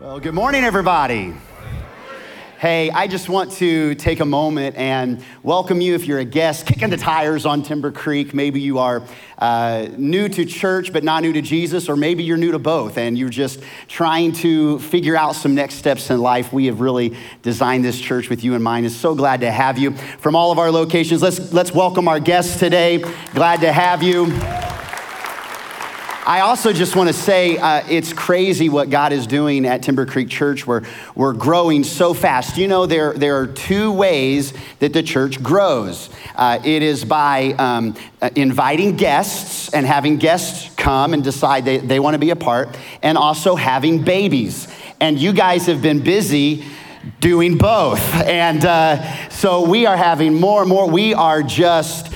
Well, good morning, everybody. Hey, I just want to take a moment and welcome you if you're a guest, kicking the tires on Timber Creek. Maybe you are new to church, but not new to Jesus, or maybe you're new to both, and you're just trying to figure out some next steps in life. We have really designed this church with you in mind. It's so glad to have you from all of our locations. Let's welcome our guests today. Glad to have you. I also just want to say it's crazy what God is doing at Timber Creek Church. We're growing so fast. You know, there are two ways that the church grows. It is by inviting guests and having guests come and decide they want to be a part, and also having babies. And you guys have been busy doing both. And so we are having more and more. We are just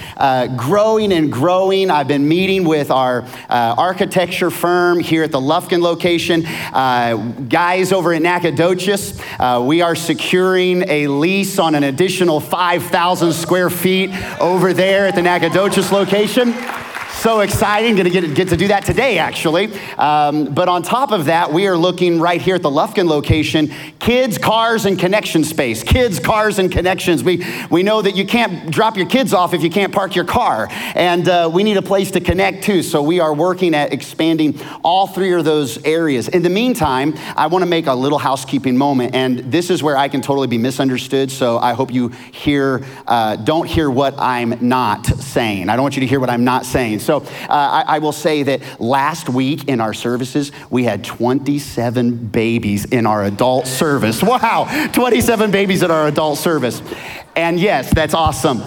growing and growing. I've been meeting with our architecture firm here at the Lufkin location, guys over at Nacogdoches. We are securing a lease on an additional 5,000 square feet over there at the Nacogdoches location. So exciting, gonna get to do that today, actually. But on top of that, we are looking right here at the Lufkin location, kids, cars, and connection space. Kids, cars, and connections. We know that you can't drop your kids off if you can't park your car. And we need a place to connect too. So we are working at expanding all three of those areas. In the meantime, I wanna make a little housekeeping moment, and this is where I can totally be misunderstood. So I hope you don't hear what I'm not saying. I don't want you to hear what I'm not saying. So I will say that last week in our services, we had 27 babies in our adult service. Wow, 27 babies in our adult service. And yes, that's awesome.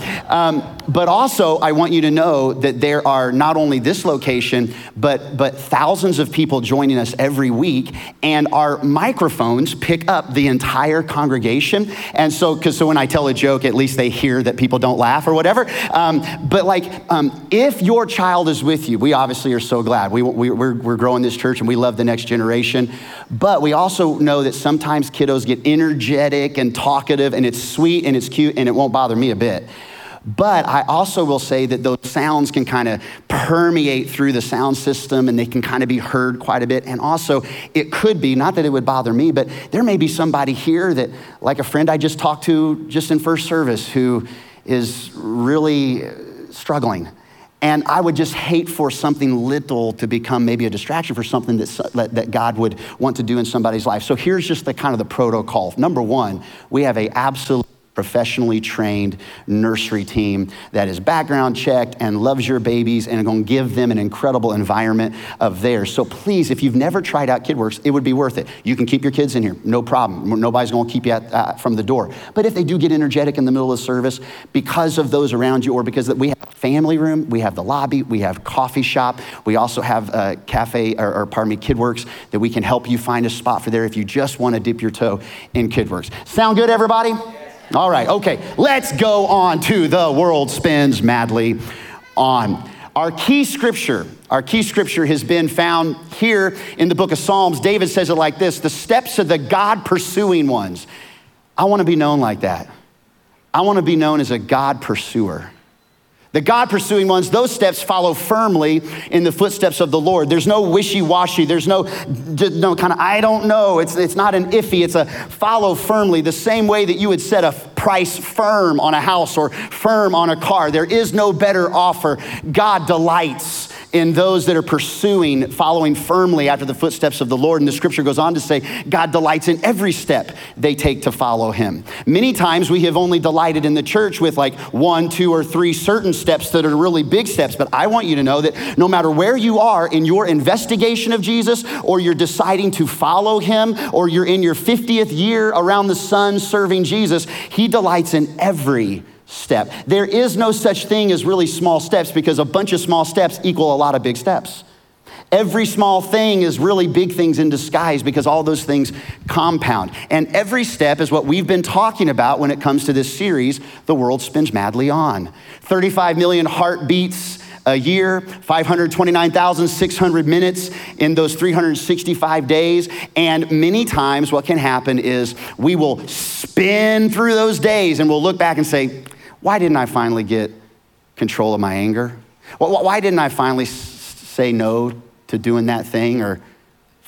But also, I want you to know that there are not only this location, but thousands of people joining us every week, and our microphones pick up the entire congregation. And so, because when I tell a joke, at least they hear that people don't laugh or whatever. But if your child is with you, we obviously are so glad. We're growing this church, and we love the next generation. But we also know that sometimes kiddos get energetic and talkative, and it's sweet and it's cute, and it won't bother me a bit. But I also will say that those sounds can kind of permeate through the sound system, and they can kind of be heard quite a bit. And also, it could be, not that it would bother me, but there may be somebody here that, like a friend I just talked to just in first service, who is really struggling. And I would just hate for something little to become maybe a distraction for something that God would want to do in somebody's life. So here's just the kind of the protocol. Number one, we have an absolute professionally trained nursery team that is background checked and loves your babies and gonna give them an incredible environment of theirs. So please, if you've never tried out KidWorks, it would be worth it. You can keep your kids in here, no problem. Nobody's gonna keep you out from the door. But if they do get energetic in the middle of the service because of those around you, or because we have a family room, we have the lobby, we have coffee shop, we also have a cafe, or KidWorks, that we can help you find a spot for there if you just wanna dip your toe in KidWorks. Sound good, everybody? All right, okay, let's go on to The World Spins Madly On. Our key scripture has been found here in the book of Psalms. David says it like this: the steps of the God-pursuing ones. I wanna be known like that. I wanna be known as a God-pursuer. The God-pursuing ones, those steps follow firmly in the footsteps of the Lord. There's no wishy-washy. There's no kind of, I don't know. It's not an iffy. It's a follow firmly, the same way that you would set a price firm on a house or firm on a car. There is no better offer. God delights in those that are pursuing, following firmly after the footsteps of the Lord. And the scripture goes on to say, God delights in every step they take to follow him. Many times we have only delighted in the church with like 1, 2, or 3 certain steps that are really big steps. But I want you to know that no matter where you are in your investigation of Jesus, or you're deciding to follow him, or you're in your 50th year around the sun serving Jesus, he delights in every step. There is no such thing as really small steps, because a bunch of small steps equal a lot of big steps. Every small thing is really big things in disguise, because all those things compound. And every step is what we've been talking about when it comes to this series, The World Spins Madly On. 35 million heartbeats a year, 529,600 minutes in those 365 days. And many times what can happen is we will spin through those days, and we'll look back and say, why didn't I finally get control of my anger? Why didn't I finally say no to doing that thing, or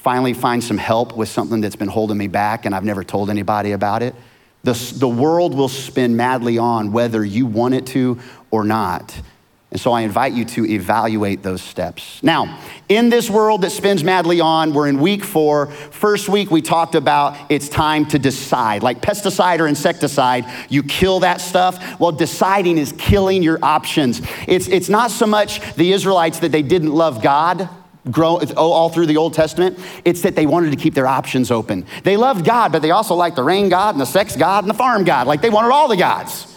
finally find some help with something that's been holding me back and I've never told anybody about it. The world will spin madly on whether you want it to or not. And so I invite you to evaluate those steps. Now, in this world that spins madly on, we're in week 4. First week, we talked about it's time to decide. Like pesticide or insecticide, you kill that stuff. Well, deciding is killing your options. It's not so much the Israelites that they didn't love God, all through the Old Testament, it's that they wanted to keep their options open. They loved God, but they also liked the rain god and the sex god and the farm god. Like they wanted all the gods.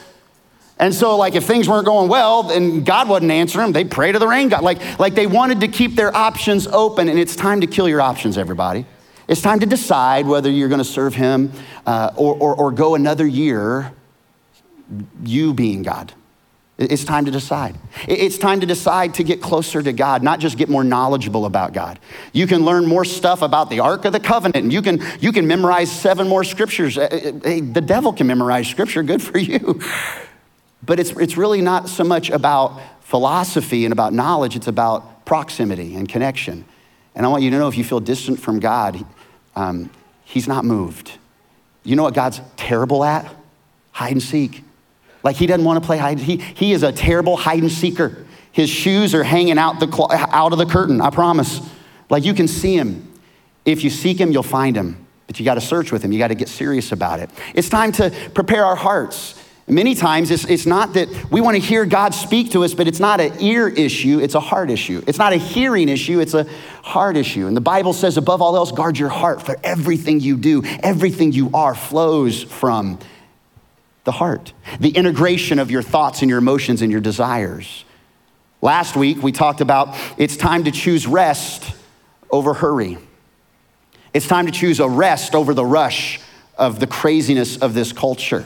And so like if things weren't going well and God wouldn't answer them, they'd pray to the rain god. Like they wanted to keep their options open, and it's time to kill your options, everybody. It's time to decide whether you're gonna serve him or go another year, you being God. It's time to decide. It's time to decide to get closer to God, not just get more knowledgeable about God. You can learn more stuff about the Ark of the Covenant, and you can memorize 7 more scriptures. The devil can memorize scripture, good for you. But it's really not so much about philosophy and about knowledge, it's about proximity and connection. And I want you to know if you feel distant from God, he's not moved. You know what God's terrible at? Hide and seek. Like he doesn't want to play hide. He is a terrible hide and seeker. His shoes are hanging out out of the curtain, I promise. Like you can see him. If you seek him, you'll find him. But you got to search with him. You got to get serious about it. It's time to prepare our hearts. Many times it's not that we want to hear God speak to us, but it's not an ear issue, it's a heart issue. It's not a hearing issue, it's a heart issue. And the Bible says above all else, guard your heart, for everything you do, everything you are flows from the heart, the integration of your thoughts and your emotions and your desires. Last week, we talked about it's time to choose rest over hurry. It's time to choose a rest over the rush of the craziness of this culture.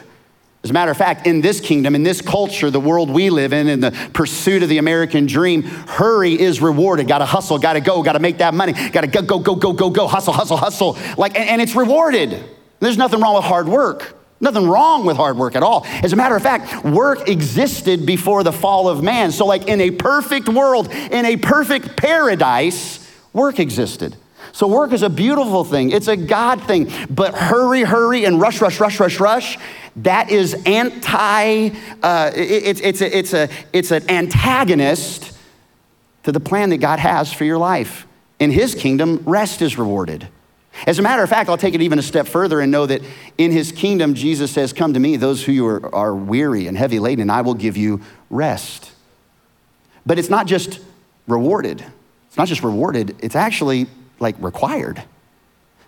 As a matter of fact, in this kingdom, in this culture, the world we live in the pursuit of the American dream, hurry is rewarded. Gotta hustle, gotta go, gotta make that money, gotta go, go, go, go, go, go, hustle, hustle, hustle. And it's rewarded. There's nothing wrong with hard work. Nothing wrong with hard work at all. As a matter of fact, work existed before the fall of man. So like in a perfect world, in a perfect paradise, work existed. So work is a beautiful thing. It's a God thing. But hurry, hurry, and rush, rush, rush, rush, rush, that is it's an antagonist to the plan that God has for your life. In his kingdom, rest is rewarded. As a matter of fact, I'll take it even a step further and know that in his kingdom, Jesus says, come to me, those who are weary and heavy laden, and I will give you rest. But it's not just rewarded. It's not just rewarded, it's actually like required.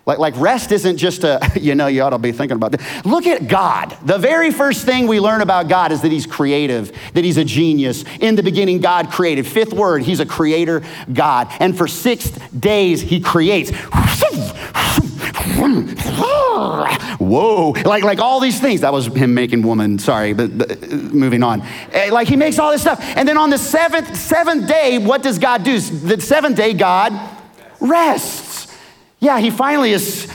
Like rest isn't just you ought to be thinking about that. Look at God. The very first thing we learn about God is that he's creative, that he's a genius. In the beginning, God created. 5th word, he's a creator God. And for 6 days, he creates. Whoa, like all these things. That was him making woman, sorry, but moving on. Like he makes all this stuff. And then on the seventh day, what does God do? The 7th day, God rests. Yeah, he finally is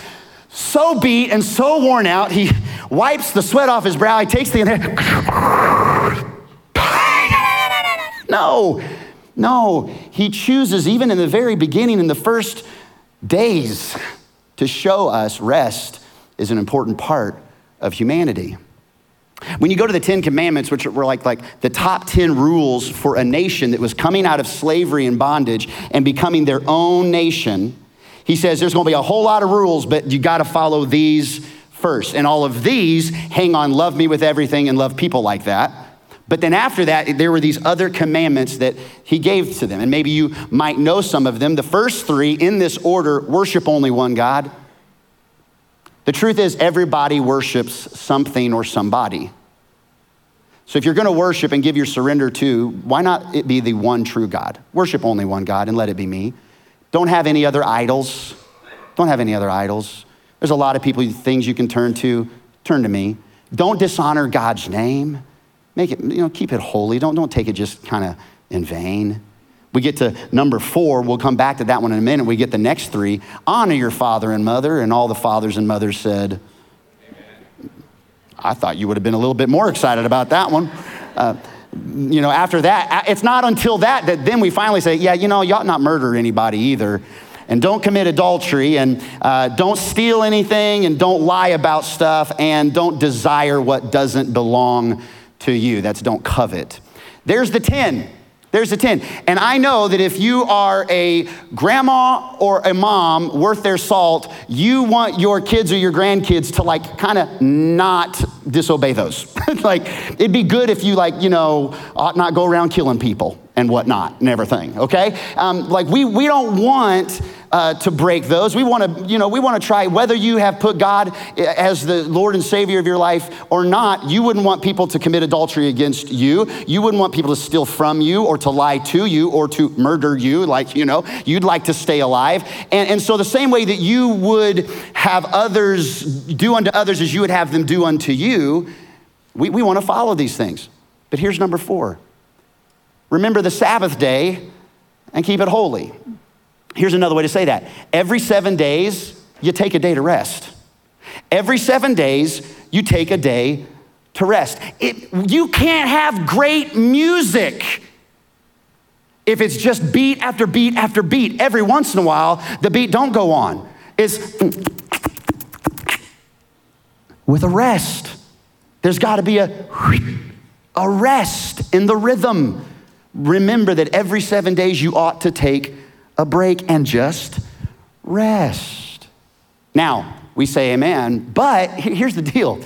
so beat and so worn out, he wipes the sweat off his brow, he takes the inhaler. No, he chooses, even in the very beginning, in the first days, to show us rest is an important part of humanity. When you go to the 10 Commandments, which were like the top 10 rules for a nation that was coming out of slavery and bondage and becoming their own nation, he says, there's gonna be a whole lot of rules, but you gotta follow these first. And all of these hang on love me with everything and love people like that. But then after that, there were these other commandments that he gave to them. And maybe you might know some of them. The first 3 in this order, worship only one God. The truth is everybody worships something or somebody. So if you're gonna worship and give your surrender to, why not it be the one true God? Worship only one God and let it be me. Don't have any other idols. Don't have any other idols. There's a lot of people, things you can turn to. Turn to me. Don't dishonor God's name. Make it, keep it holy. Don't take it just kind of in vain. We get to number 4. We'll come back to that one in a minute. We get the next 3. Honor your father and mother. And all the fathers and mothers said, amen. I thought you would have been a little bit more excited about that one. After that, it's not until that then we finally say, yeah, you ought not murder anybody either. and don't commit adultery, and don't steal anything, and don't lie about stuff, and don't desire what doesn't belong to you. That's don't covet. There's the 10. There's the 10. And I know that if you are a grandma or a mom worth their salt, you want your kids or your grandkids to like kind of not disobey those. Like, it'd be good if you like, you know, ought not go around killing people and whatnot and everything, okay? Like we don't want to break those. We want to, you know, we want to try, whether you have put God as the Lord and Savior of your life or not, you wouldn't want people to commit adultery against you. You wouldn't want people to steal from you or to lie to you or to murder you. Like, you know, you'd like to stay alive. And so the same way that you would have others do unto others as you would have them do unto you, we want to follow these things. But here's number 4. Remember the Sabbath day and keep it holy. Here's another way to say that. Every 7 days, you take a day to rest. Every 7 days, you take a day to rest. You can't have great music if it's just beat after beat after beat. Every once in a while, the beat don't go on. It's with a rest. There's gotta be a rest in the rhythm. Remember that every 7 days you ought to take a break and just rest. Now, we say amen, but here's the deal.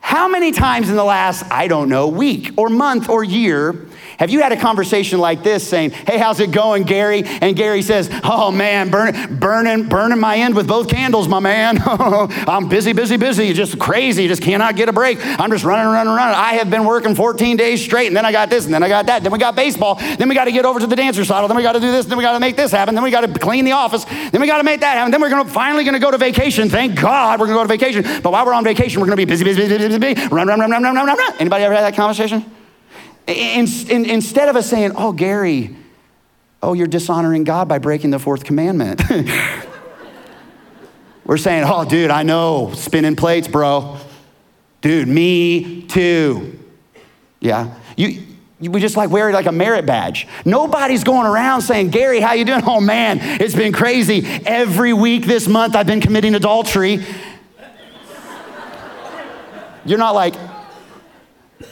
How many times in the last, I don't know, week or month or year, have you had a conversation like this saying, hey, how's it going, Gary? And Gary says, oh man, burning my end with both candles, my man. I'm busy, just crazy, just cannot get a break. I'm just running. I have been working 14 days straight, and then I got this, and then I got that. Then we got baseball. Then we got to get over to the dance recital. Then we got to do this. Then we got to make this happen. Then we got to clean the office. Then we got to make that happen. Then we're finally gonna go to vacation. Thank God we're gonna go to vacation. But while we're on vacation, we're gonna be busy, run. Anybody ever had that conversation? Instead of us saying, oh, Gary, oh, you're dishonoring God by breaking the 4th commandment. We're saying, oh, dude, I know, spinning plates, bro. Dude, me too. Yeah, we just like wear it like a merit badge. Nobody's going around saying, Gary, how you doing? Oh man, it's been crazy. Every week this month I've been committing adultery. You're not like,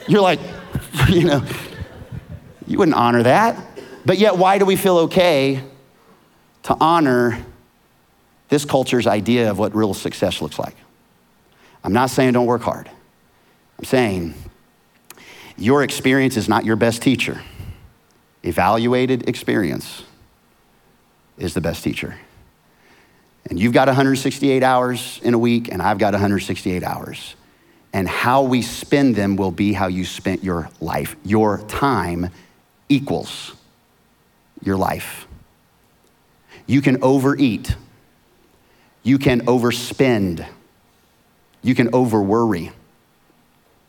you're like, you know, you wouldn't honor that. But yet, why do we feel okay to honor this culture's idea of what real success looks like? I'm not saying don't work hard. I'm saying your experience is not your best teacher. Evaluated experience is the best teacher. And you've got 168 hours in a week, and I've got 168 hours. And how we spend them will be how you spent your life. Your time equals your life. You can overeat. You can overspend. You can overworry.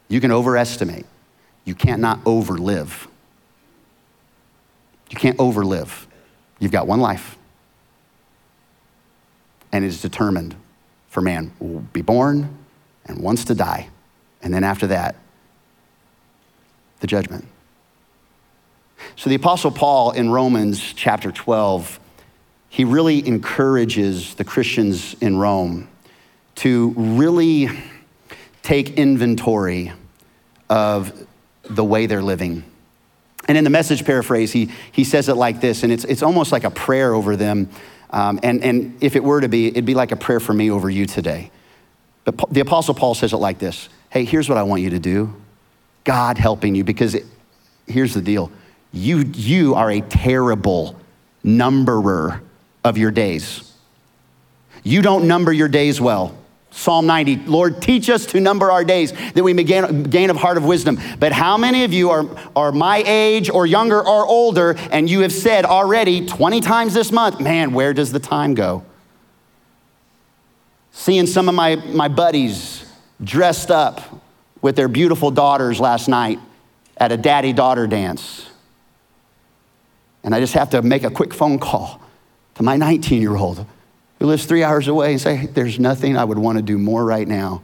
You can overestimate. You cannot overlive. You can't overlive. You've got one life. And it is determined for man will be born and wants to die. And then after that, the judgment. So the Apostle Paul in Romans chapter 12, he really encourages the Christians in Rome to really take inventory of the way they're living. And in the Message paraphrase, he says it like this, and it's almost like a prayer over them. And if it were to be, it'd be like a prayer for me over you today. But the Apostle Paul says it like this. Hey, here's what I want you to do. God helping you, because here's the deal. You are a terrible numberer of your days. You don't number your days well. Psalm 90, Lord, teach us to number our days that we may gain of heart of wisdom. But how many of you are my age or younger or older, and you have said already 20 times this month, man, where does the time go? Seeing some of my buddies dressed up with their beautiful daughters last night at a daddy-daughter dance. And I just have to make a quick phone call to my 19-year-old who lives 3 hours away and say, hey, there's nothing I would want to do more right now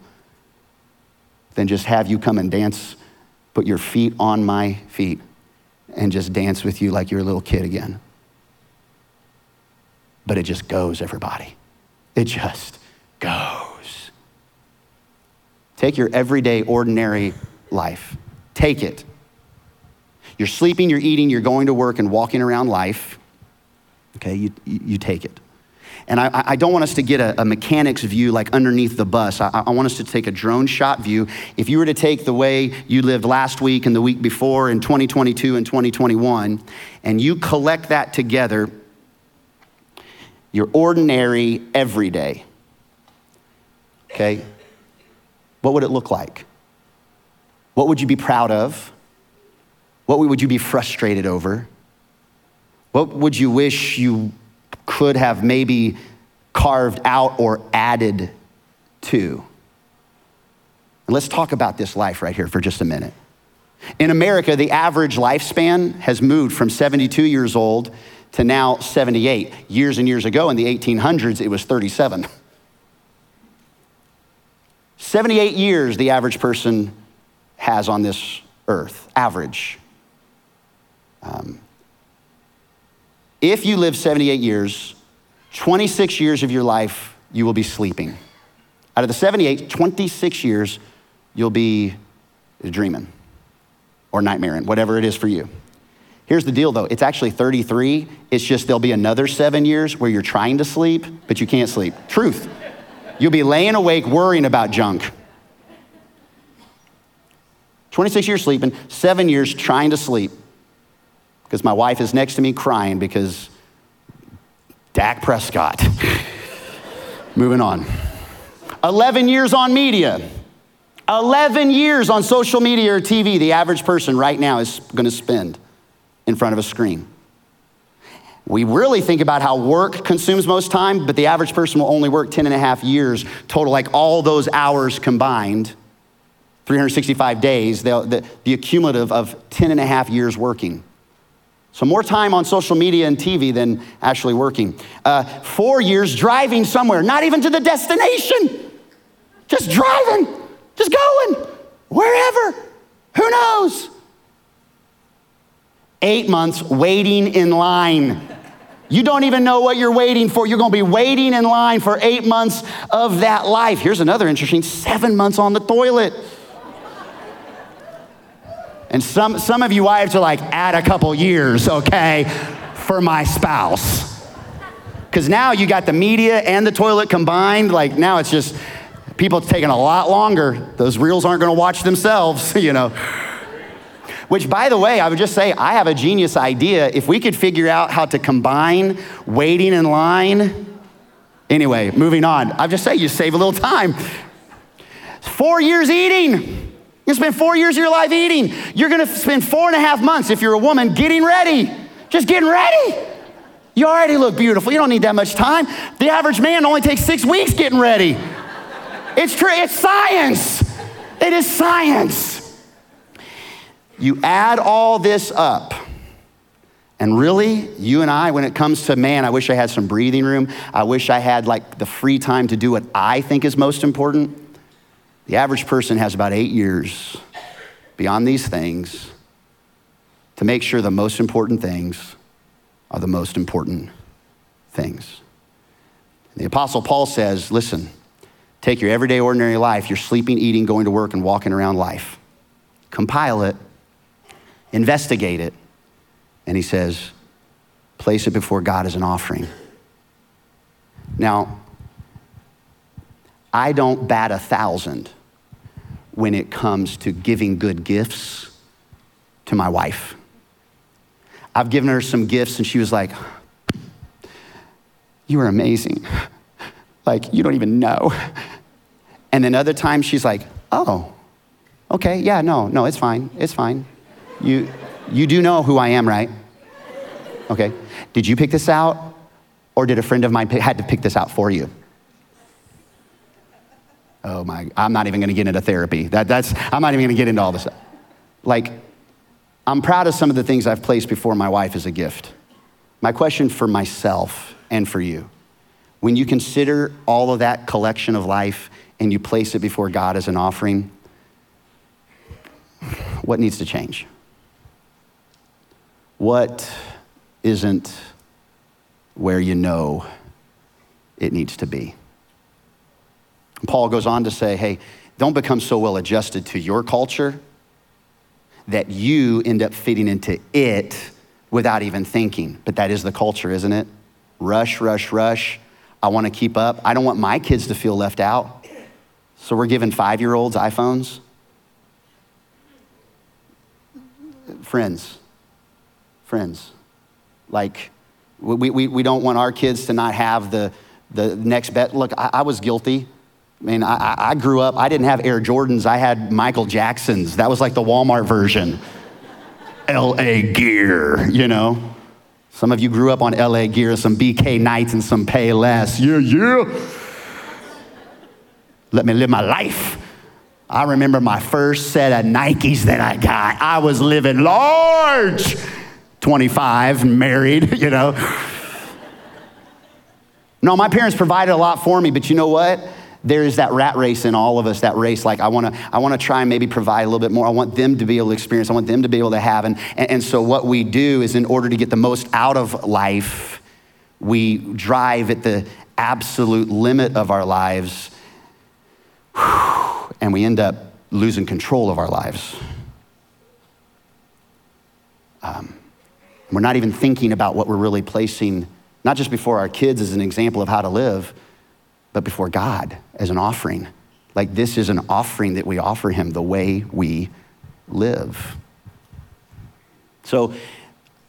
than just have you come and dance, put your feet on my feet, and just dance with you like you're a little kid again. but it just goes, everybody. It just goes. Take your everyday, ordinary life. Take it. You're sleeping, you're eating, you're going to work and walking around life. Okay, you take it. And I don't want us to get a mechanics view like underneath the bus. I want us to take a drone shot view. If you were to take the way you lived last week and the week before in 2022 and 2021, and you collect that together, your ordinary everyday, okay? What would it look like? What would you be proud of? What would you be frustrated over? What would you wish you could have maybe carved out or added to? And let's talk about this life right here for just a minute. In America, the average lifespan has moved from 72 years old to now 78. Years and years ago in the 1800s, it was 37. 78 years the average person has on this earth, average. If you live 78 years, 26 years of your life, you will be sleeping. Out of the 78, 26 years, you'll be dreaming or nightmaring, whatever it is for you. Here's the deal though, it's actually 33. It's just there'll be another 7 years where you're trying to sleep, but you can't sleep. Truth. You'll be laying awake worrying about junk. 26 years sleeping, 7 years trying to sleep, because my wife is next to me crying because Dak Prescott. Moving on. 11 years on media. 11 years on social media or TV, the average person right now is gonna spend in front of a screen. We really think about how work consumes most time, but the average person will only work 10 and a half years total, like all those hours combined, 365 days, the accumulative of 10 and a half years working. So more time on social media and TV than actually working. 4 years driving somewhere, not even to the destination. Just driving, just going, wherever, who knows? 8 months waiting in line. You don't even know what you're waiting for. You're gonna be waiting in line for 8 months of that life. Here's another interesting, 7 months on the toilet. And some of you wives are like, add a couple years, okay, for my spouse. Because now you got the media and the toilet combined, like now it's just, people taking a lot longer. Those reels aren't gonna watch themselves, you know. Which by the way, I would just say, I have a genius idea. If we could figure out how to combine waiting in line. Anyway, moving on. I'll just say you save a little time. 4 years eating. You spend 4 years of your life eating. You're gonna spend 4.5 months, if you're a woman, getting ready. Just getting ready. You already look beautiful. You don't need that much time. The average man only takes 6 weeks getting ready. It's true, it's science. It is science. You add all this up, and really, you and I, when it comes to, man, I wish I had some breathing room. I wish I had like the free time to do what I think is most important. The average person has about 8 years beyond these things to make sure the most important things are the most important things. The Apostle Paul says, listen, take your everyday, ordinary life, your sleeping, eating, going to work, and walking around life. Compile it, investigate it, and he says, place it before God as an offering. Now, I don't bat 1,000 when it comes to giving good gifts to my wife. I've given her some gifts and she was like, you are amazing. Like, you don't even know. And then other times she's like, oh, okay, yeah, no, it's fine, it's fine. You do know who I am, right? Okay, did you pick this out or did a friend of mine had to pick this out for you? Oh my, I'm not even gonna get into therapy. I'm not even gonna get into all this. Like, I'm proud of some of the things I've placed before my wife as a gift. My question for myself and for you, when you consider all of that collection of life and you place it before God as an offering, what needs to change? What isn't where you know it needs to be. Paul goes on to say, hey, don't become so well adjusted to your culture that you end up fitting into it without even thinking. But that is the culture, isn't it? Rush, rush, rush. I want to keep up. I don't want my kids to feel left out. So we're giving five-year-olds iPhones. Friends. Like, we don't want our kids to not have the next bet. Look, I was guilty. I mean, I grew up, I didn't have Air Jordans. I had Michael Jackson's. That was like the Walmart version. LA Gear, you know. Some of you grew up on LA Gear, some BK Nights and some Pay Less. Yeah. Let me live my life. I remember my first set of Nikes that I got. I was living large. 25, married, you know. No, my parents provided a lot for me, but you know what? There is that rat race in all of us, that race, like I wanna try and maybe provide a little bit more. I want them to be able to experience, I want them to be able to have. And so what we do is in order to get the most out of life, we drive at the absolute limit of our lives, and we end up losing control of our lives. We're not even thinking about what we're really placing, not just before our kids as an example of how to live, but before God as an offering. Like this is an offering that we offer him, the way we live. So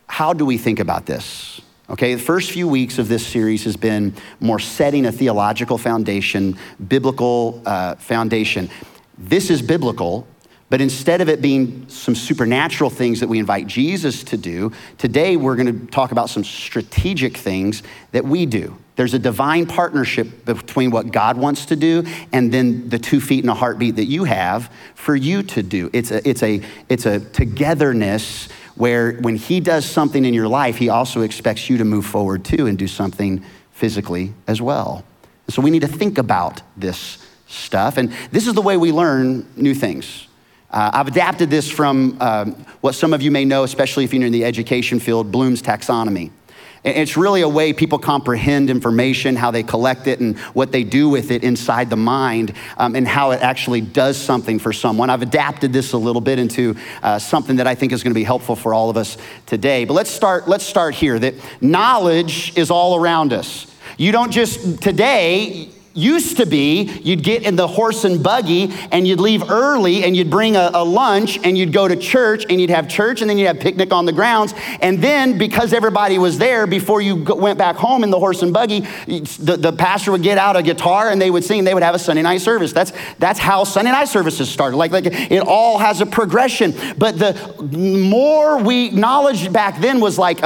how do we think about this? Okay, the first few weeks of this series has been more setting a theological foundation, biblical foundation. This is biblical, but instead of it being some supernatural things that we invite Jesus to do, today we're gonna talk about some strategic things that we do. There's a divine partnership between what God wants to do and then the 2 feet and a heartbeat that you have for you to do. It's a togetherness where when he does something in your life, he also expects you to move forward too and do something physically as well. So we need to think about this stuff. And this is the way we learn new things. I've adapted this from what some of you may know, especially if you're in the education field, Bloom's Taxonomy. It's really a way people comprehend information, how they collect it and what they do with it inside the mind and how it actually does something for someone. I've adapted this a little bit into something that I think is gonna be helpful for all of us today. But let's start here, that knowledge is all around us. You don't just today, used to be, you'd get in the horse and buggy and you'd leave early and you'd bring a lunch and you'd go to church and you'd have church and then you'd have picnic on the grounds. And then because everybody was there before you went back home in the horse and buggy, the pastor would get out a guitar and they would sing, they would have a Sunday night service. That's how Sunday night services started. Like it all has a progression. But the more knowledge back then was like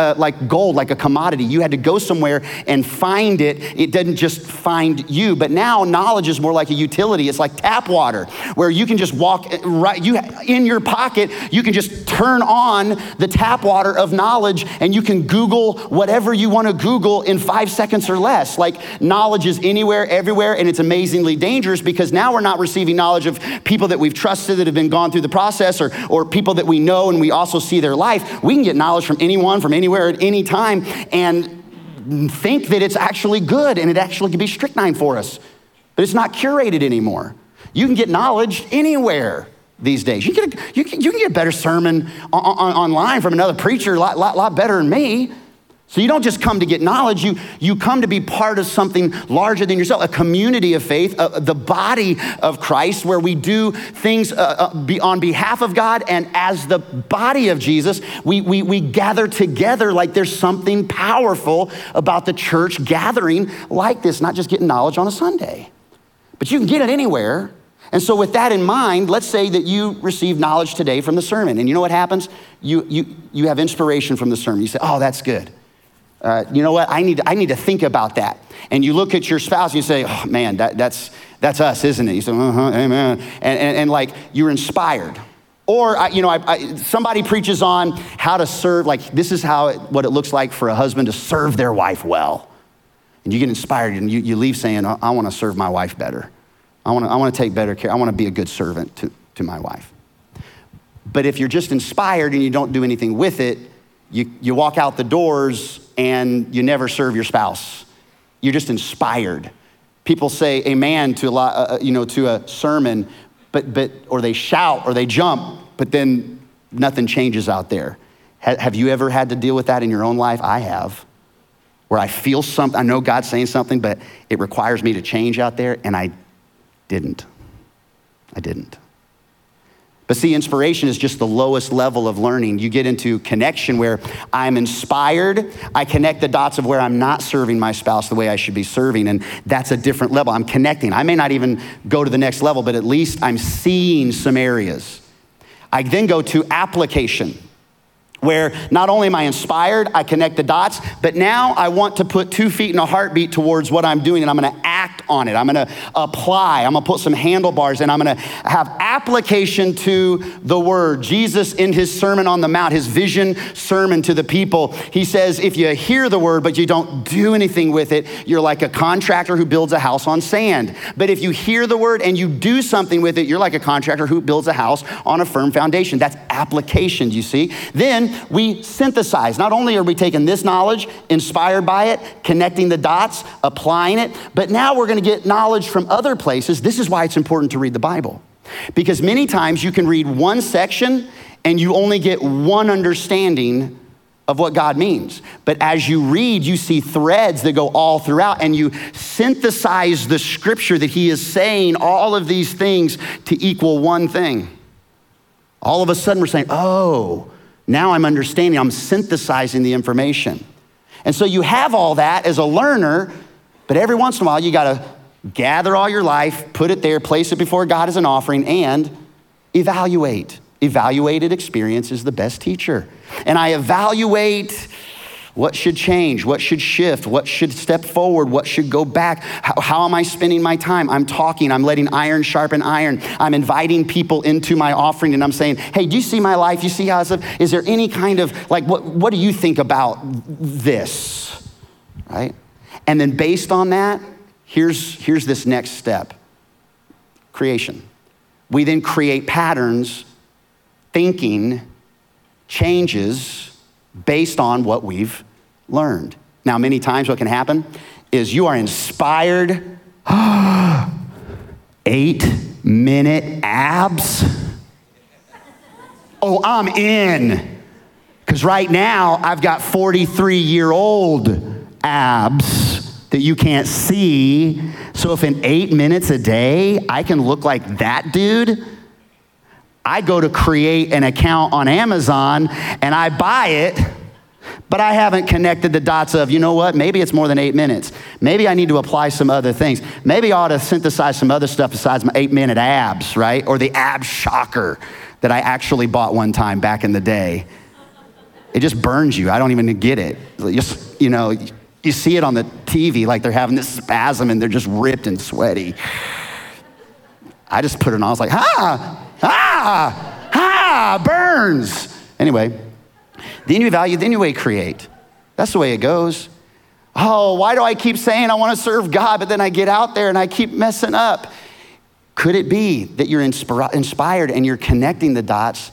gold, like a commodity. You had to go somewhere and find it. It didn't just find you. But now knowledge is more like a utility. It's like tap water, where you can just walk right in your pocket. You can just turn on the tap water of knowledge and you can Google whatever you want to Google in 5 seconds or less. Like knowledge is anywhere, everywhere, and it's amazingly dangerous because now we're not receiving knowledge of people that we've trusted that have been gone through the process or people that we know and we also see their life. We can get knowledge from anyone, from anywhere at any time, and think that it's actually good and it actually can be strychnine for us, but it's not curated anymore. You can get knowledge anywhere these days. You can get a better sermon online from another preacher, a lot better than me. So you don't just come to get knowledge, you come to be part of something larger than yourself, a community of faith, the body of Christ, where we do things on behalf of God, and as the body of Jesus, we gather together. Like there's something powerful about the church gathering like this, not just getting knowledge on a Sunday, but you can get it anywhere. And so with that in mind, let's say that you receive knowledge today from the sermon, and you know what happens? You have inspiration from the sermon. You say, oh, that's good. You know what, I need to think about that. And you look at your spouse and you say, oh man, that's us, isn't it? You say, uh-huh, amen. And like, you're inspired. Or, somebody preaches on how to serve, like this is what it looks like for a husband to serve their wife well. And you get inspired and you leave saying, I wanna serve my wife better. I wanna take better care. I wanna be a good servant to my wife. But if you're just inspired and you don't do anything with it, you walk out the doors and you never serve your spouse. You're just inspired. People say amen to a lot, to a sermon, but or they shout or they jump, but then nothing changes out there. Have you ever had to deal with that in your own life? I have, where I feel something. I know God's saying something, but it requires me to change out there, and I didn't. But see, inspiration is just the lowest level of learning. You get into connection where I'm inspired. I connect the dots of where I'm not serving my spouse the way I should be serving. And that's a different level. I'm connecting. I may not even go to the next level, but at least I'm seeing some areas. I then go to application, where not only am I inspired, I connect the dots, but now I want to put 2 feet in a heartbeat towards what I'm doing, and I'm gonna act on it. I'm gonna apply, I'm gonna put some handlebars, and I'm gonna have application to the word. Jesus, in his Sermon on the Mount, his vision sermon to the people, he says, if you hear the word, but you don't do anything with it, you're like a contractor who builds a house on sand. But if you hear the word and you do something with it, you're like a contractor who builds a house on a firm foundation. That's application, you see? Then we synthesize. Not only are we taking this knowledge, inspired by it, connecting the dots, applying it, but now we're going to get knowledge from other places. This is why it's important to read the Bible, because many times you can read one section and you only get one understanding of what God means. But as you read, you see threads that go all throughout, and you synthesize the scripture that he is saying all of these things to equal one thing. All of a sudden we're saying, oh, now I'm understanding, I'm synthesizing the information. And so you have all that as a learner, but every once in a while you gotta gather all your life, put it there, place it before God as an offering, and evaluate. Evaluated experience is the best teacher. And I evaluate what should change, what should shift, what should step forward, what should go back. How am I spending my time? I'm talking, I'm letting iron sharpen iron. I'm inviting people into my offering, and I'm saying, hey, do you see my life? You see how it's, is there any kind of, like, what do you think about this, right? And then based on that, here's this next step, creation. We then create patterns, thinking, changes based on what we've learned. Now, many times what can happen is you are inspired, 8-minute abs. Oh, I'm in. Because right now I've got 43-year-old abs that you can't see. So if in 8 minutes a day, I can look like that dude, I go to create an account on Amazon and I buy it, but I haven't connected the dots of, you know what, maybe it's more than 8 minutes. Maybe I need to apply some other things. Maybe I ought to synthesize some other stuff besides my 8-minute abs, right? Or the ab shocker that I actually bought one time back in the day. It just burns you. I don't even get it. Just, you know, you see it on the TV, like they're having this spasm and they're just ripped and sweaty. I just put it on, I was like, burns. Anyway, then you evaluate, then you create. That's the way it goes. Oh, why do I keep saying I want to serve God, but then I get out there and I keep messing up? Could it be that you're inspired and you're connecting the dots,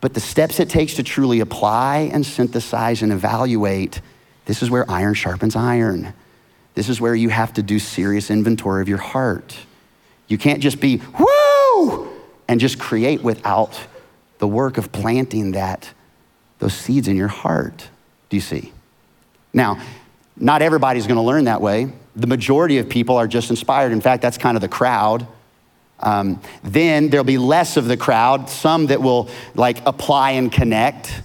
but the steps it takes to truly apply and synthesize and evaluate, this is where iron sharpens iron. This is where you have to do serious inventory of your heart. You can't just be, woo, and just create without the work of planting those seeds in your heart. Do you see? Now, not everybody's gonna learn that way. The majority of people are just inspired. In fact, that's kind of the crowd. Then there'll be less of the crowd, some that will like apply and connect.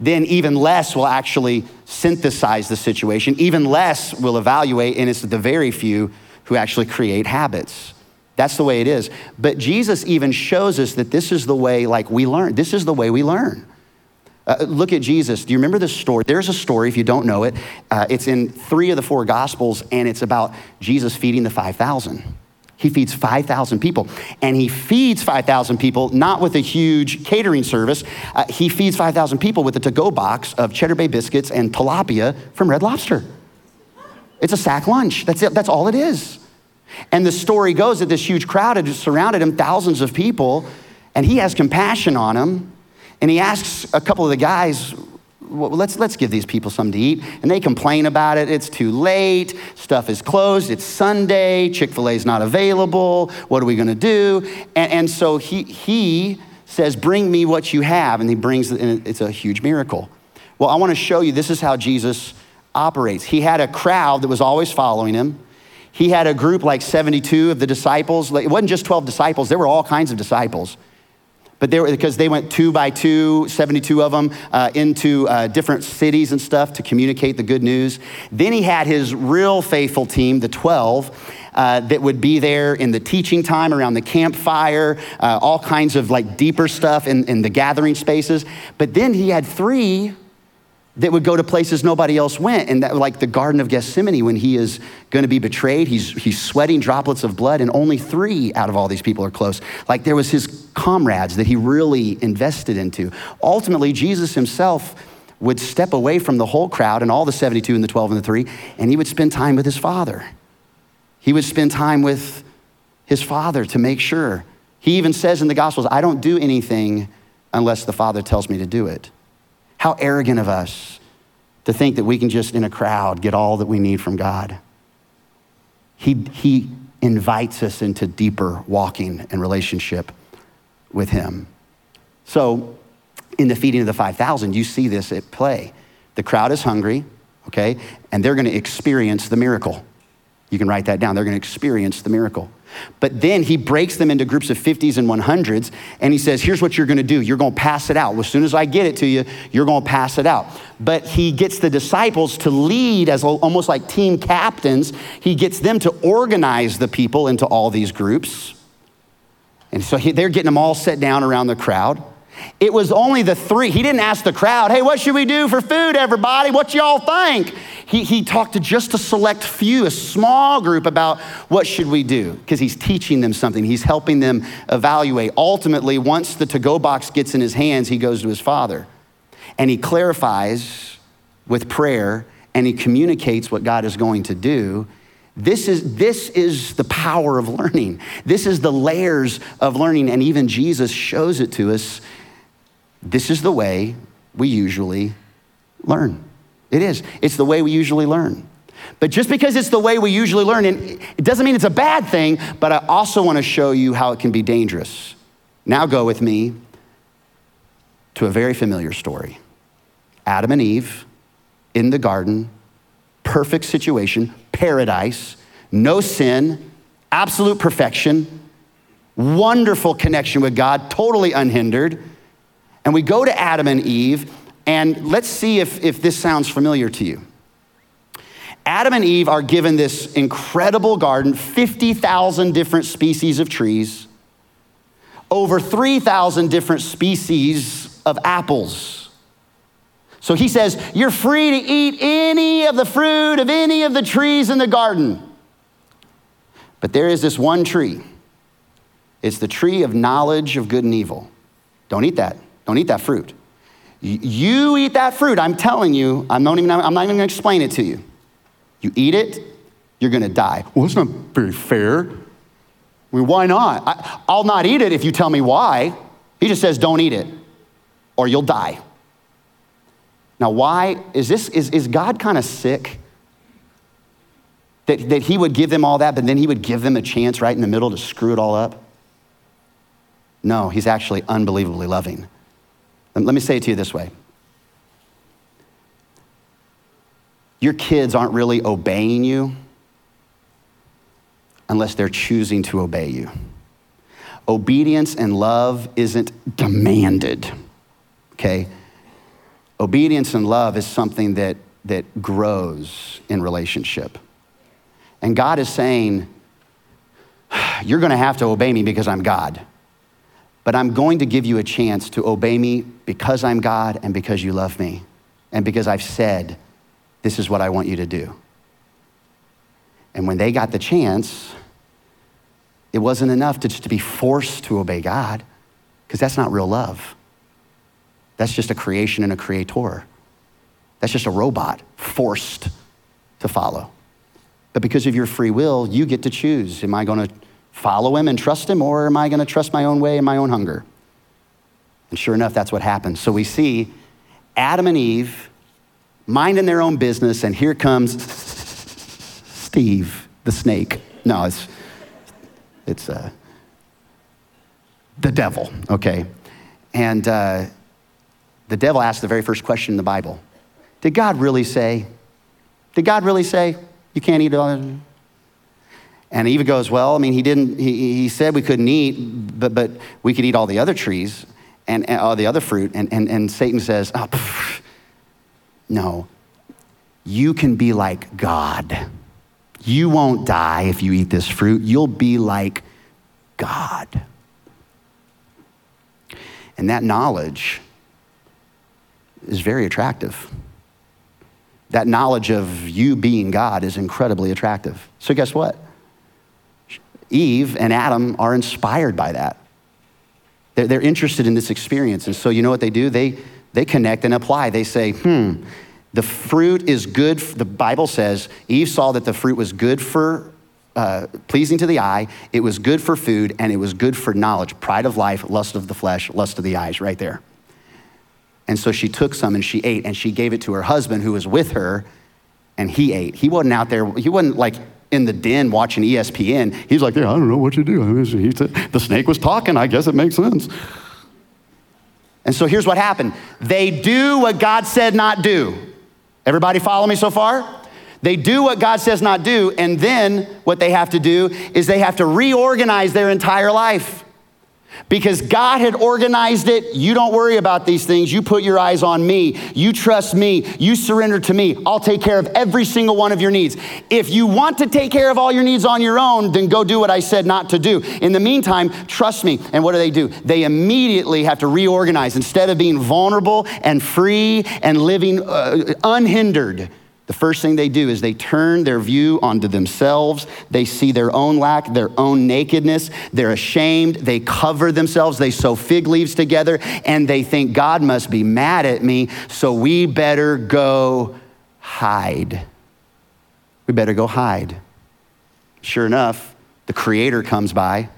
Then even less will actually synthesize the situation. Even less will evaluate, and it's the very few who actually create habits. That's the way it is. But Jesus even shows us that this is the way we learn. This is the way we learn. Look at Jesus. Do you remember this story? There's a story, if you don't know it. It's in 3 of the 4 Gospels, and it's about Jesus feeding the 5,000. He feeds 5,000 people. And he feeds 5,000 people, not with a huge catering service. He feeds 5,000 people with a to-go box of Cheddar Bay biscuits and tilapia from Red Lobster. It's a sack lunch. That's it. That's all it is. And the story goes that this huge crowd had surrounded him, thousands of people, and he has compassion on them. And he asks a couple of the guys, let's give these people something to eat. And they complain about it. It's too late. Stuff is closed. It's Sunday. Chick-fil-A is not available. What are we going to do? And so he says, bring me what you have. And he brings, and it's a huge miracle. Well, I want to show you, this is how Jesus operates. He had a crowd that was always following him. He had a group like 72 of the disciples. It wasn't just 12 disciples. There were all kinds of disciples. But they were, because they went 2 by 2, 72 of them, into different cities and stuff to communicate the good news. Then he had his real faithful team, the 12, that would be there in the teaching time, around the campfire, all kinds of like deeper stuff in the gathering spaces. But then he had 3 that would go to places nobody else went. And that, like the Garden of Gethsemane, when he is gonna be betrayed, he's sweating droplets of blood, and only 3 out of all these people are close. Like there was his comrades that he really invested into. Ultimately, Jesus himself would step away from the whole crowd and all the 72 and the 12 and the 3, and he would spend time with his Father. He would spend time with his Father to make sure. He even says in the Gospels, I don't do anything unless the Father tells me to do it. How arrogant of us to think that we can just, in a crowd, get all that we need from God. He invites us into deeper walking and relationship with him. So in the feeding of the 5,000, you see this at play. The crowd is hungry, okay? And they're gonna experience the miracle. You can write that down. They're gonna experience the miracle. But then he breaks them into groups of 50s and 100s, and he says, here's what you're gonna do. You're gonna pass it out. Well, as soon as I get it to you, you're gonna pass it out. But he gets the disciples to lead as almost like team captains. He gets them to organize the people into all these groups. And so they're getting them all set down around the crowd. It was only the 3. He didn't ask the crowd, hey, what should we do for food, everybody? What y'all think? He talked to just a select few, a small group, about what should we do? Because he's teaching them something. He's helping them evaluate. Ultimately, once the to-go box gets in his hands, he goes to his Father. And he clarifies with prayer, and he communicates what God is going to do. This is the power of learning. This is the layers of learning, and even Jesus shows it to us. This is the way we usually learn. It is. It's the way we usually learn. But just because it's the way we usually learn, and it doesn't mean it's a bad thing, but I also want to show you how it can be dangerous. Now go with me to a very familiar story. Adam and Eve in the garden, perfect situation, paradise, no sin, absolute perfection, wonderful connection with God, totally unhindered. And we go to Adam and Eve, and let's see if this sounds familiar to you. Adam and Eve are given this incredible garden, 50,000 different species of trees, over 3,000 different species of apples. So he says, you're free to eat any of the fruit of any of the trees in the garden. But there is this one tree. It's the tree of knowledge of good and evil. Don't eat that. Don't eat that fruit. You eat that fruit, I'm telling you, I'm not even gonna explain it to you. You eat it, you're gonna die. Well, that's not very fair. I mean, why not? I'll not eat it if you tell me why. He just says, don't eat it or you'll die. Now, why is this, is God kind of sick that he would give them all that, but then he would give them a chance right in the middle to screw it all up? No, he's actually unbelievably loving. Let me say it to you this way. Your kids aren't really obeying you unless they're choosing to obey you. Obedience and love isn't demanded, okay? Obedience and love is something that grows in relationship. And God is saying, you're gonna have to obey me because I'm God. But I'm going to give you a chance to obey me because I'm God and because you love me and because I've said, this is what I want you to do. And when they got the chance, it wasn't enough to just to be forced to obey God, because that's not real love. That's just a creation and a creator. That's just a robot forced to follow. But because of your free will, you get to choose, am I gonna follow him and trust him, or am I gonna trust my own way and my own hunger? And sure enough, that's what happens. So we see Adam and Eve minding their own business, and here comes Steve the snake. No, it's the devil, okay? And the devil asked the very first question in the Bible. Did God really say you can't eat all that? And Eve goes, well, I mean, he said we couldn't eat, but we could eat all the other trees and all the other fruit. And Satan says, oh, pff, no, you can be like God. You won't die if you eat this fruit. You'll be like God. And that knowledge is very attractive. That knowledge of you being God is incredibly attractive. So guess what? Eve and Adam are inspired by that. They're interested in this experience. And so you know what they do? They connect and apply. They say, the fruit is good. The Bible says Eve saw that the fruit was good for, pleasing to the eye. It was good for food, and it was good for knowledge, pride of life, lust of the flesh, lust of the eyes, right there. And so she took some and she ate, and she gave it to her husband who was with her, and he ate. He wasn't out there. He wasn't like in the den watching ESPN. He's like, yeah, I don't know what you do. He said, the snake was talking. I guess it makes sense. And so here's what happened. They do what God said not do. Everybody follow me so far? They do what God says not do, and then what they have to do is they have to reorganize their entire life. Because God had organized it. You don't worry about these things. You put your eyes on me. You trust me. You surrender to me. I'll take care of every single one of your needs. If you want to take care of all your needs on your own, then go do what I said not to do. In the meantime, trust me. And what do? They immediately have to reorganize. Instead of being vulnerable and free and living unhindered, the first thing they do is they turn their view onto themselves. They see their own lack, their own nakedness. They're ashamed. They cover themselves. They sew fig leaves together, and they think, God must be mad at me, so we better go hide. We better go hide. Sure enough, the Creator comes by,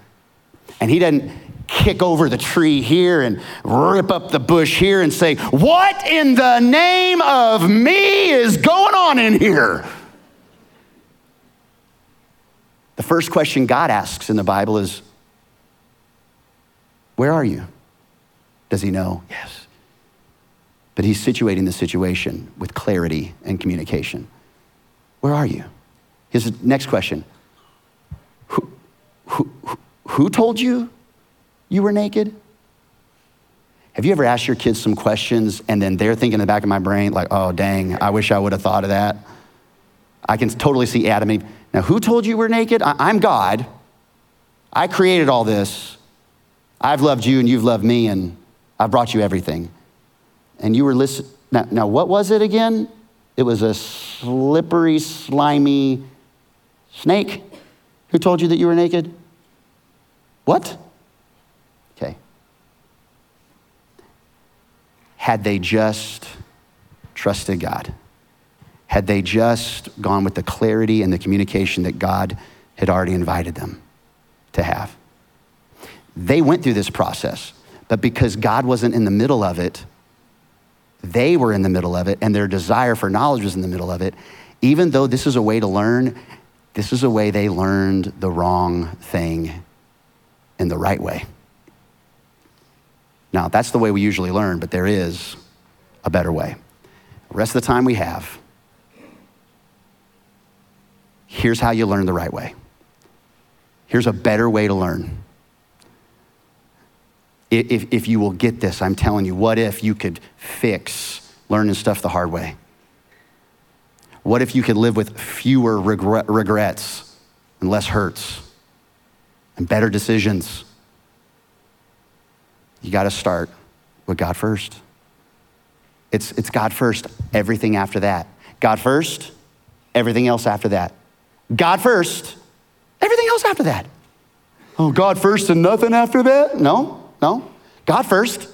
and he doesn't kick over the tree here and rip up the bush here and say, what in the name of me is going on in here? The first question God asks in the Bible is, where are you? Does he know? Yes. But he's situating the situation with clarity and communication. Where are you? Here's the next question. Who told you you were naked? Have you ever asked your kids some questions and then they're thinking in the back of my brain, like, oh, dang, I wish I would have thought of that. I can totally see Adam and Eve. Now, who told you we're naked? I'm God. I created all this. I've loved you and you've loved me, and I've brought you everything. And you were listening. Now, what was it again? It was a slippery, slimy snake. Who told you that you were naked? What? Had they just trusted God, had they just gone with the clarity and the communication that God had already invited them to have. They went through this process, but because God wasn't in the middle of it, they were in the middle of it, and their desire for knowledge was in the middle of it. Even though this is a way to learn, this is a way they learned the wrong thing in the right way. Now, that's the way we usually learn, but there is a better way. The rest of the time we have, here's how you learn the right way. Here's a better way to learn. If you will get this, I'm telling you, what if you could fix learning stuff the hard way? What if you could live with fewer regrets and less hurts and better decisions? You got to start with God first. It's God first, everything after that. God first, everything else after that. God first, everything else after that. Oh, God first and nothing after that? No. God first,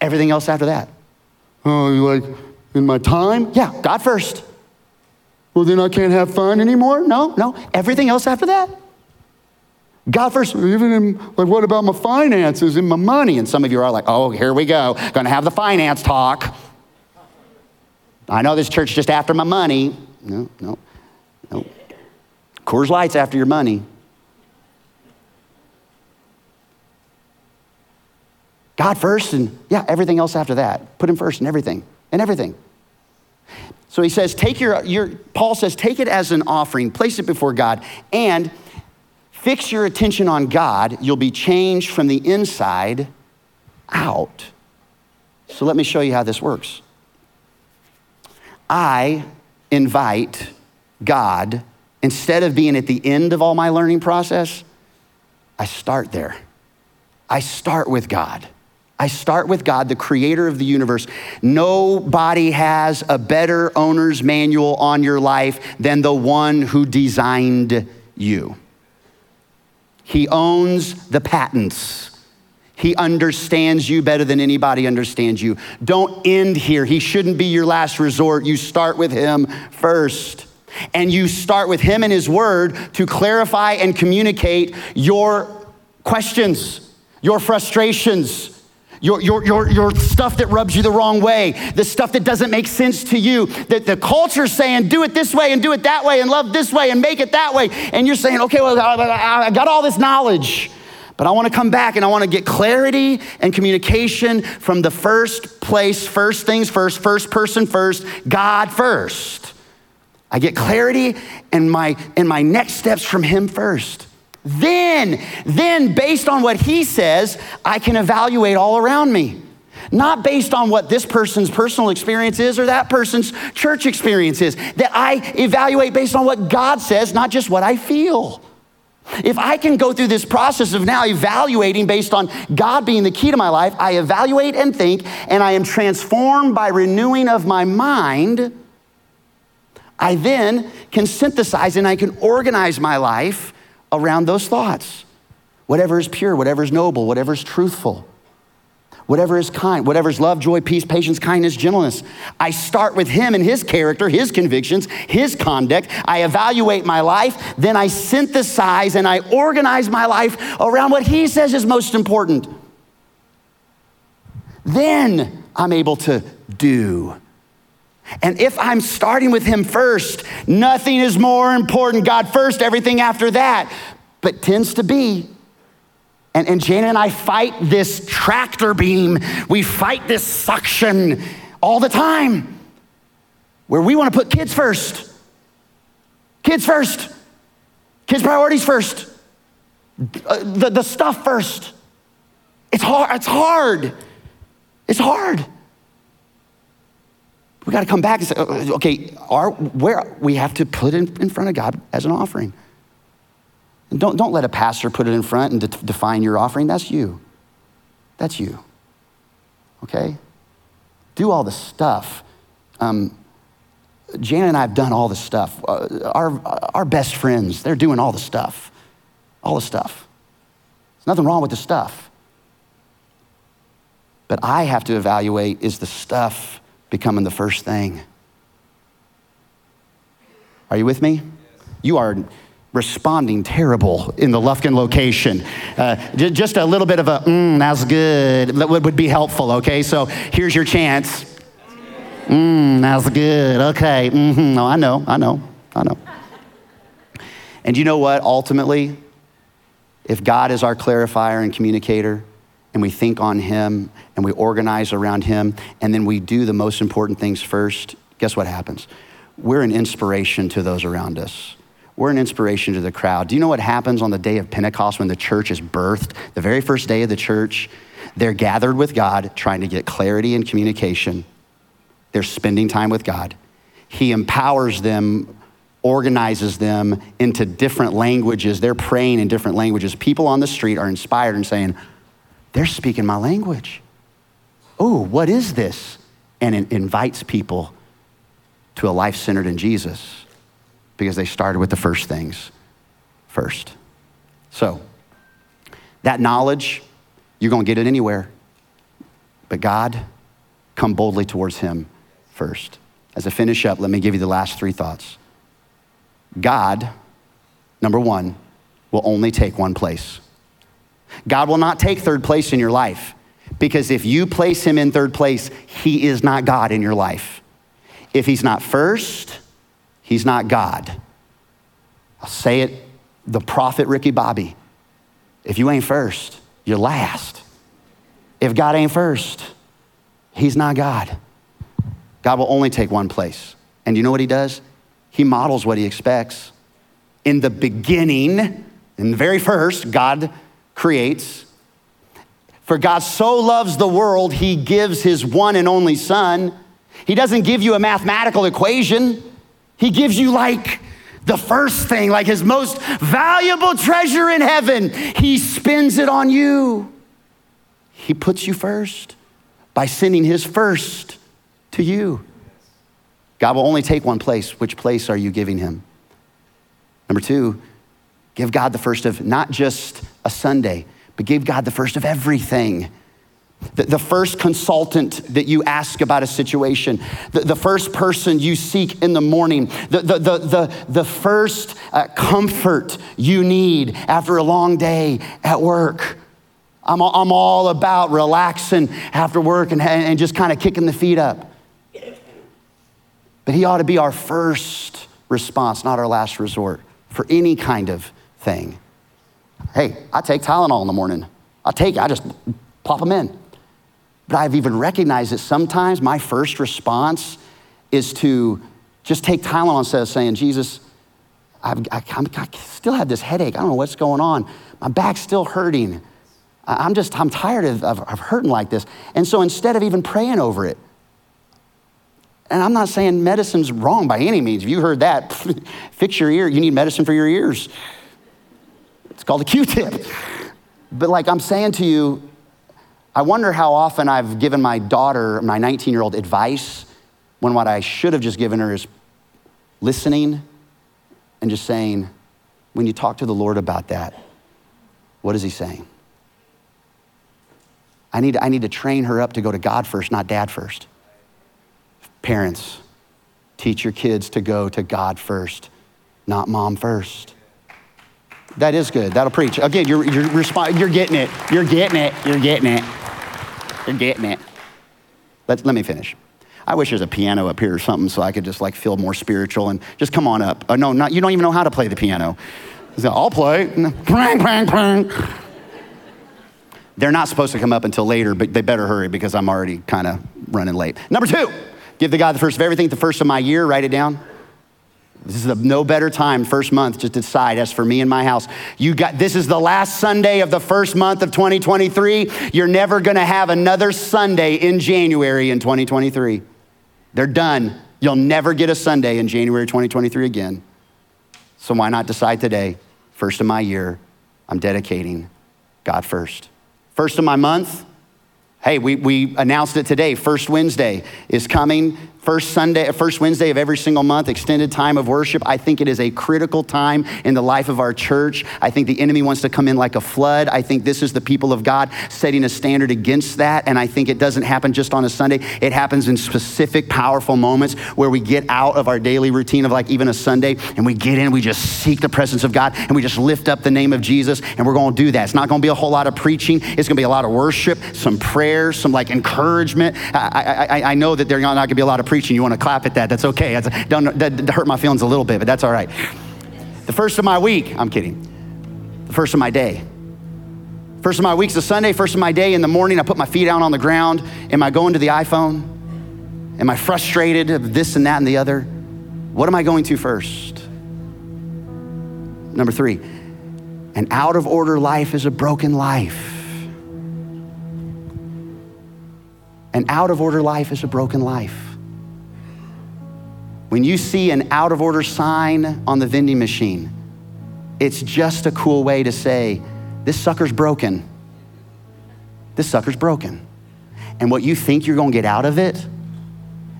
everything else after that. Oh, you like in my time? Yeah, God first. Well, then I can't have fun anymore? No. Everything else after that. God first, even in, like, what about my finances and my money? And some of you are like, oh, here we go. Gonna have the finance talk. I know this church just after my money. No. Coors Light's after your money. God first and everything else after that. Put him first in everything. So he says, take your Paul says, take it as an offering, place it before God, and fix your attention on God. You'll be changed from the inside out. So let me show you how this works. I invite God, instead of being at the end of all my learning process, I start there. I start with God. I start with God, the creator of the universe. Nobody has a better owner's manual on your life than the one who designed you. He owns the patents. He understands you better than anybody understands you. Don't end here. He shouldn't be your last resort. You start with him first. And you start with him and his word to clarify and communicate your questions, your frustrations, your stuff that rubs you the wrong way, the stuff that doesn't make sense to you, that the culture's saying, do it this way and do it that way and love this way and make it that way. And you're saying, okay, well, I got all this knowledge, but I wanna come back and I wanna get clarity and communication from the first place, first things first, first person first, God first. I get clarity and my next steps from him first. Then based on what he says, I can evaluate all around me. Not based on what this person's personal experience is or that person's church experience is, that I evaluate based on what God says, not just what I feel. If I can go through this process of now evaluating based on God being the key to my life, I evaluate and think, and I am transformed by renewing of my mind. I then can synthesize and I can organize my life around those thoughts. Whatever is pure, whatever is noble, whatever is truthful, whatever is kind, whatever is love, joy, peace, patience, kindness, gentleness. I start with him and his character, his convictions, his conduct. I evaluate my life, then I synthesize and I organize my life around what he says is most important. Then I'm able to do. And if I'm starting with him first, nothing is more important. God first, everything after that. But tends to be. And Jana and I fight this tractor beam. We fight this suction all the time where we want to put kids first. Kids first. Kids' priorities first. The stuff first. It's hard. We got to come back and say, okay, we have to put it in front of God as an offering. And don't let a pastor put it in front and define your offering. That's you. Okay? Do all the stuff. Jana and I have done all the stuff. Our best friends, they're doing all the stuff. There's nothing wrong with the stuff. But I have to evaluate, is the stuff becoming the first thing? Are you with me? Yes. You are responding terrible in the Lufkin location. Just a little bit of a, that's good, that would be helpful, okay? So here's your chance. That's good, okay. No, I know. And you know what, ultimately, if God is our clarifier and communicator, and we think on him, and we organize around him, and then we do the most important things first, guess what happens? We're an inspiration to those around us. We're an inspiration to the crowd. Do you know what happens on the day of Pentecost when the church is birthed? The very first day of the church, they're gathered with God, trying to get clarity and communication. They're spending time with God. He empowers them, organizes them into different languages. They're praying in different languages. People on the street are inspired and saying, they're speaking my language. Oh, what is this? And it invites people to a life centered in Jesus because they started with the first things first. So that knowledge, you're gonna get it anywhere, but God, come boldly towards him first. As I finish up, let me give you the last three thoughts. God, number one, will only take one place. God will not take third place in your life because if you place him in third place, he is not God in your life. If he's not first, he's not God. I'll say it, the prophet Ricky Bobby. If you ain't first, you're last. If God ain't first, he's not God. God will only take one place. And you know what he does? He models what he expects. In the beginning, in the very first, God creates. For God so loves the world, he gives his one and only son. He doesn't give you a mathematical equation. He gives you like the first thing, like his most valuable treasure in heaven. He spends it on you. He puts you first by sending his first to you. God will only take one place. Which place are you giving him? Number two, give God the first of not just a Sunday, but give God the first of everything. The first consultant that you ask about a situation, the first person you seek in the morning, the first comfort you need after a long day at work. I'm all about relaxing after work and just kind of kicking the feet up. But he ought to be our first response, not our last resort for any kind of thing. Hey, I take Tylenol in the morning. I just plop them in. But I've even recognized that sometimes my first response is to just take Tylenol instead of saying, Jesus, I still have this headache. I don't know what's going on. My back's still hurting. I'm tired of hurting like this. And so instead of even praying over it, and I'm not saying medicine's wrong by any means. If you heard that, fix your ear. You need medicine for your ears. It's called a Q-tip. But like I'm saying to you, I wonder how often I've given my daughter, my 19-year-old, advice when what I should have just given her is listening and just saying, when you talk to the Lord about that, what is he saying? I need to train her up to go to God first, not dad first. Parents, teach your kids to go to God first, not mom first. That is good. That'll preach. Again, you're getting it. You're getting it. Let me finish. I wish there's a piano up here or something so I could just like feel more spiritual and just come on up. Oh, no, you don't even know how to play the piano. I'll play. Plang, plang, plang. They're not supposed to come up until later, but they better hurry because I'm already kind of running late. Number two, give the God the first of everything, the first of my year. Write it down. This is no better time, first month, just decide, as for me and my house. This is the last Sunday of the first month of 2023. You're never gonna have another Sunday in January in 2023. They're done. You'll never get a Sunday in January 2023 again. So why not decide today, first of my year, I'm dedicating God first. First of my month, hey, we announced it today. First Wednesday is coming. First Wednesday of every single month, extended time of worship. I think it is a critical time in the life of our church. I think the enemy wants to come in like a flood. I think this is the people of God setting a standard against that. And I think it doesn't happen just on a Sunday. It happens in specific, powerful moments where we get out of our daily routine of like even a Sunday and we get in, we just seek the presence of God and we just lift up the name of Jesus and we're gonna do that. It's not gonna be a whole lot of preaching. It's gonna be a lot of worship, some prayer, some like encouragement. I know that there's not gonna be a lot of preaching, you want to clap at that, that's okay. That hurt my feelings a little bit, but that's all right. The first of my week, I'm kidding. The first of my day. First of my week's a Sunday, first of my day in the morning, I put my feet down on the ground. Am I going to the iPhone? Am I frustrated of this and that and the other? What am I going to first? Number three, an out of order life is a broken life. An out of order life is a broken life. When you see an out of order sign on the vending machine, it's just a cool way to say, this sucker's broken. This sucker's broken. And what you think you're gonna get out of it,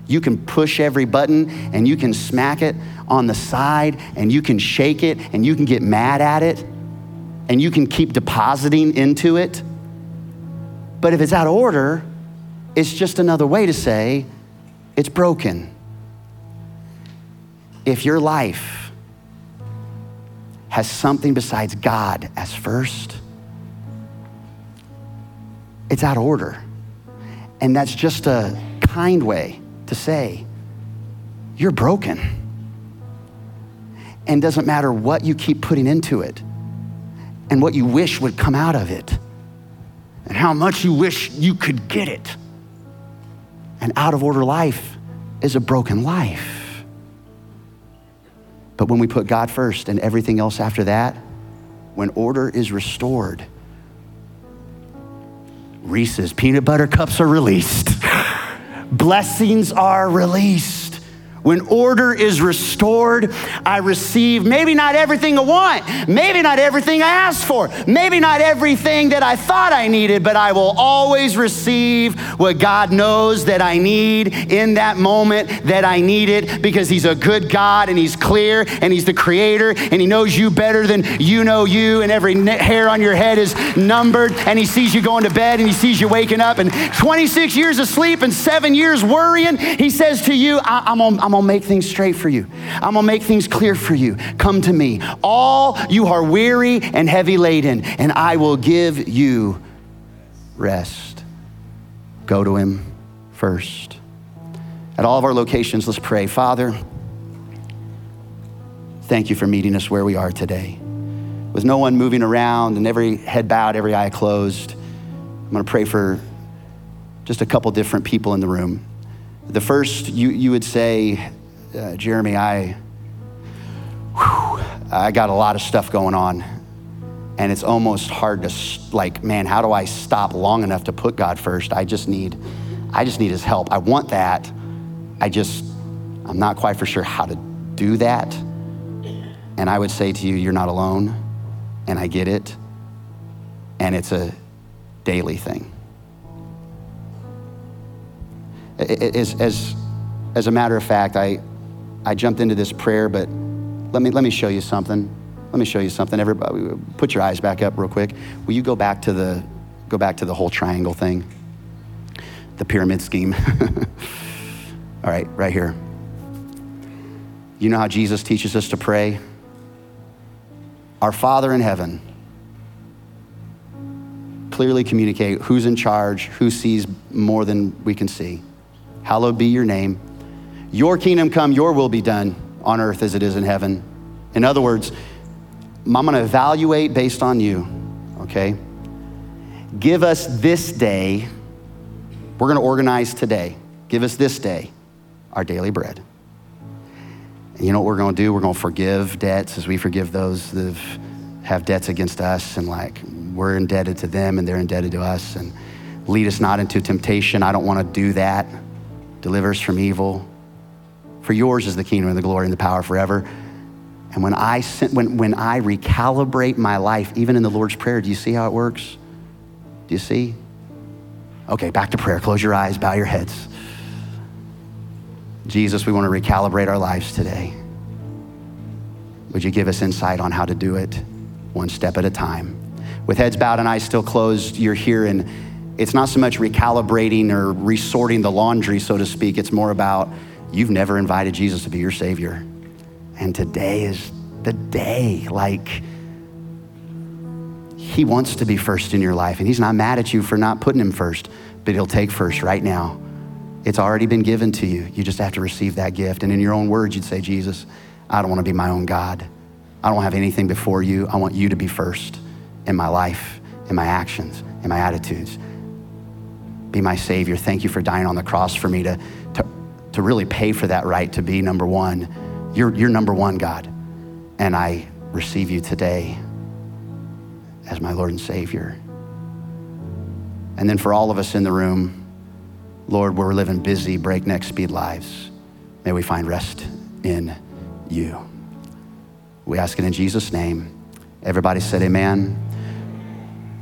you can push every button and you can smack it on the side and you can shake it and you can get mad at it and you can keep depositing into it. But if it's out of order, it's just another way to say, it's broken. If your life has something besides God as first, it's out of order. And that's just a kind way to say, you're broken. And doesn't matter what you keep putting into it and what you wish would come out of it and how much you wish you could get it. An out of order life is a broken life. But when we put God first and everything else after that, when order is restored, Reese's peanut butter cups are released. Blessings are released. When order is restored, I receive maybe not everything I want, maybe not everything I asked for, maybe not everything that I thought I needed, but I will always receive what God knows that I need in that moment that I need it, because he's a good God and he's clear and he's the creator and he knows you better than you know you, and every hair on your head is numbered, and he sees you going to bed and he sees you waking up, and 26 years of sleep and 7 years worrying, he says to you, I'm gonna make things straight for you. I'm gonna make things clear for you. Come to me, all you are weary and heavy laden, and I will give you rest. Go to him first. At all of our locations, let's pray. Father, thank you for meeting us where we are today. With no one moving around and every head bowed, every eye closed, I'm gonna pray for just a couple different people in the room. The first, you would say, Jeremy, I got a lot of stuff going on, and it's almost hard to how do I stop long enough to put God first? I just need his help. I want that. I'm not quite for sure how to do that. And I would say to you, you're not alone, and I get it. And it's a daily thing. As a matter of fact, I jumped into this prayer, but let me show you something. Let me show you something. Everybody, put your eyes back up real quick. Will you go back to the whole triangle thing? The pyramid scheme. All right, right here. You know how Jesus teaches us to pray? Our Father in heaven. Clearly communicate who's in charge, who sees more than we can see. Hallowed be your name. Your kingdom come, your will be done on earth as it is in heaven. In other words, I'm gonna evaluate based on you, okay? Give us this day, we're gonna organize today. Give us this day our daily bread. And you know what we're gonna do? We're gonna forgive debts as we forgive those that have debts against us, and we're indebted to them and they're indebted to us, and lead us not into temptation. I don't wanna do that. Deliver us from evil. For yours is the kingdom and the glory and the power forever. And when I recalibrate my life, even in the Lord's Prayer, do you see how it works? Do you see? Okay, back to prayer. Close your eyes, bow your heads. Jesus, we wanna recalibrate our lives today. Would you give us insight on how to do it one step at a time? With heads bowed and eyes still closed, you're here, and it's not so much recalibrating or resorting the laundry, so to speak. It's more about you've never invited Jesus to be your savior. And today is the day. He wants to be first in your life, and he's not mad at you for not putting him first, but he'll take first right now. It's already been given to you. You just have to receive that gift. And in your own words, you'd say, Jesus, I don't wanna be my own God. I don't have anything before you. I want you to be first in my life, in my actions, in my attitudes. Be my savior. Thank you for dying on the cross for me to really pay for that right to be number one. You're number one, God. And I receive you today as my Lord and Savior. And then for all of us in the room, Lord, we're living busy, breakneck speed lives. May we find rest in you. We ask it in Jesus' name. Everybody said amen.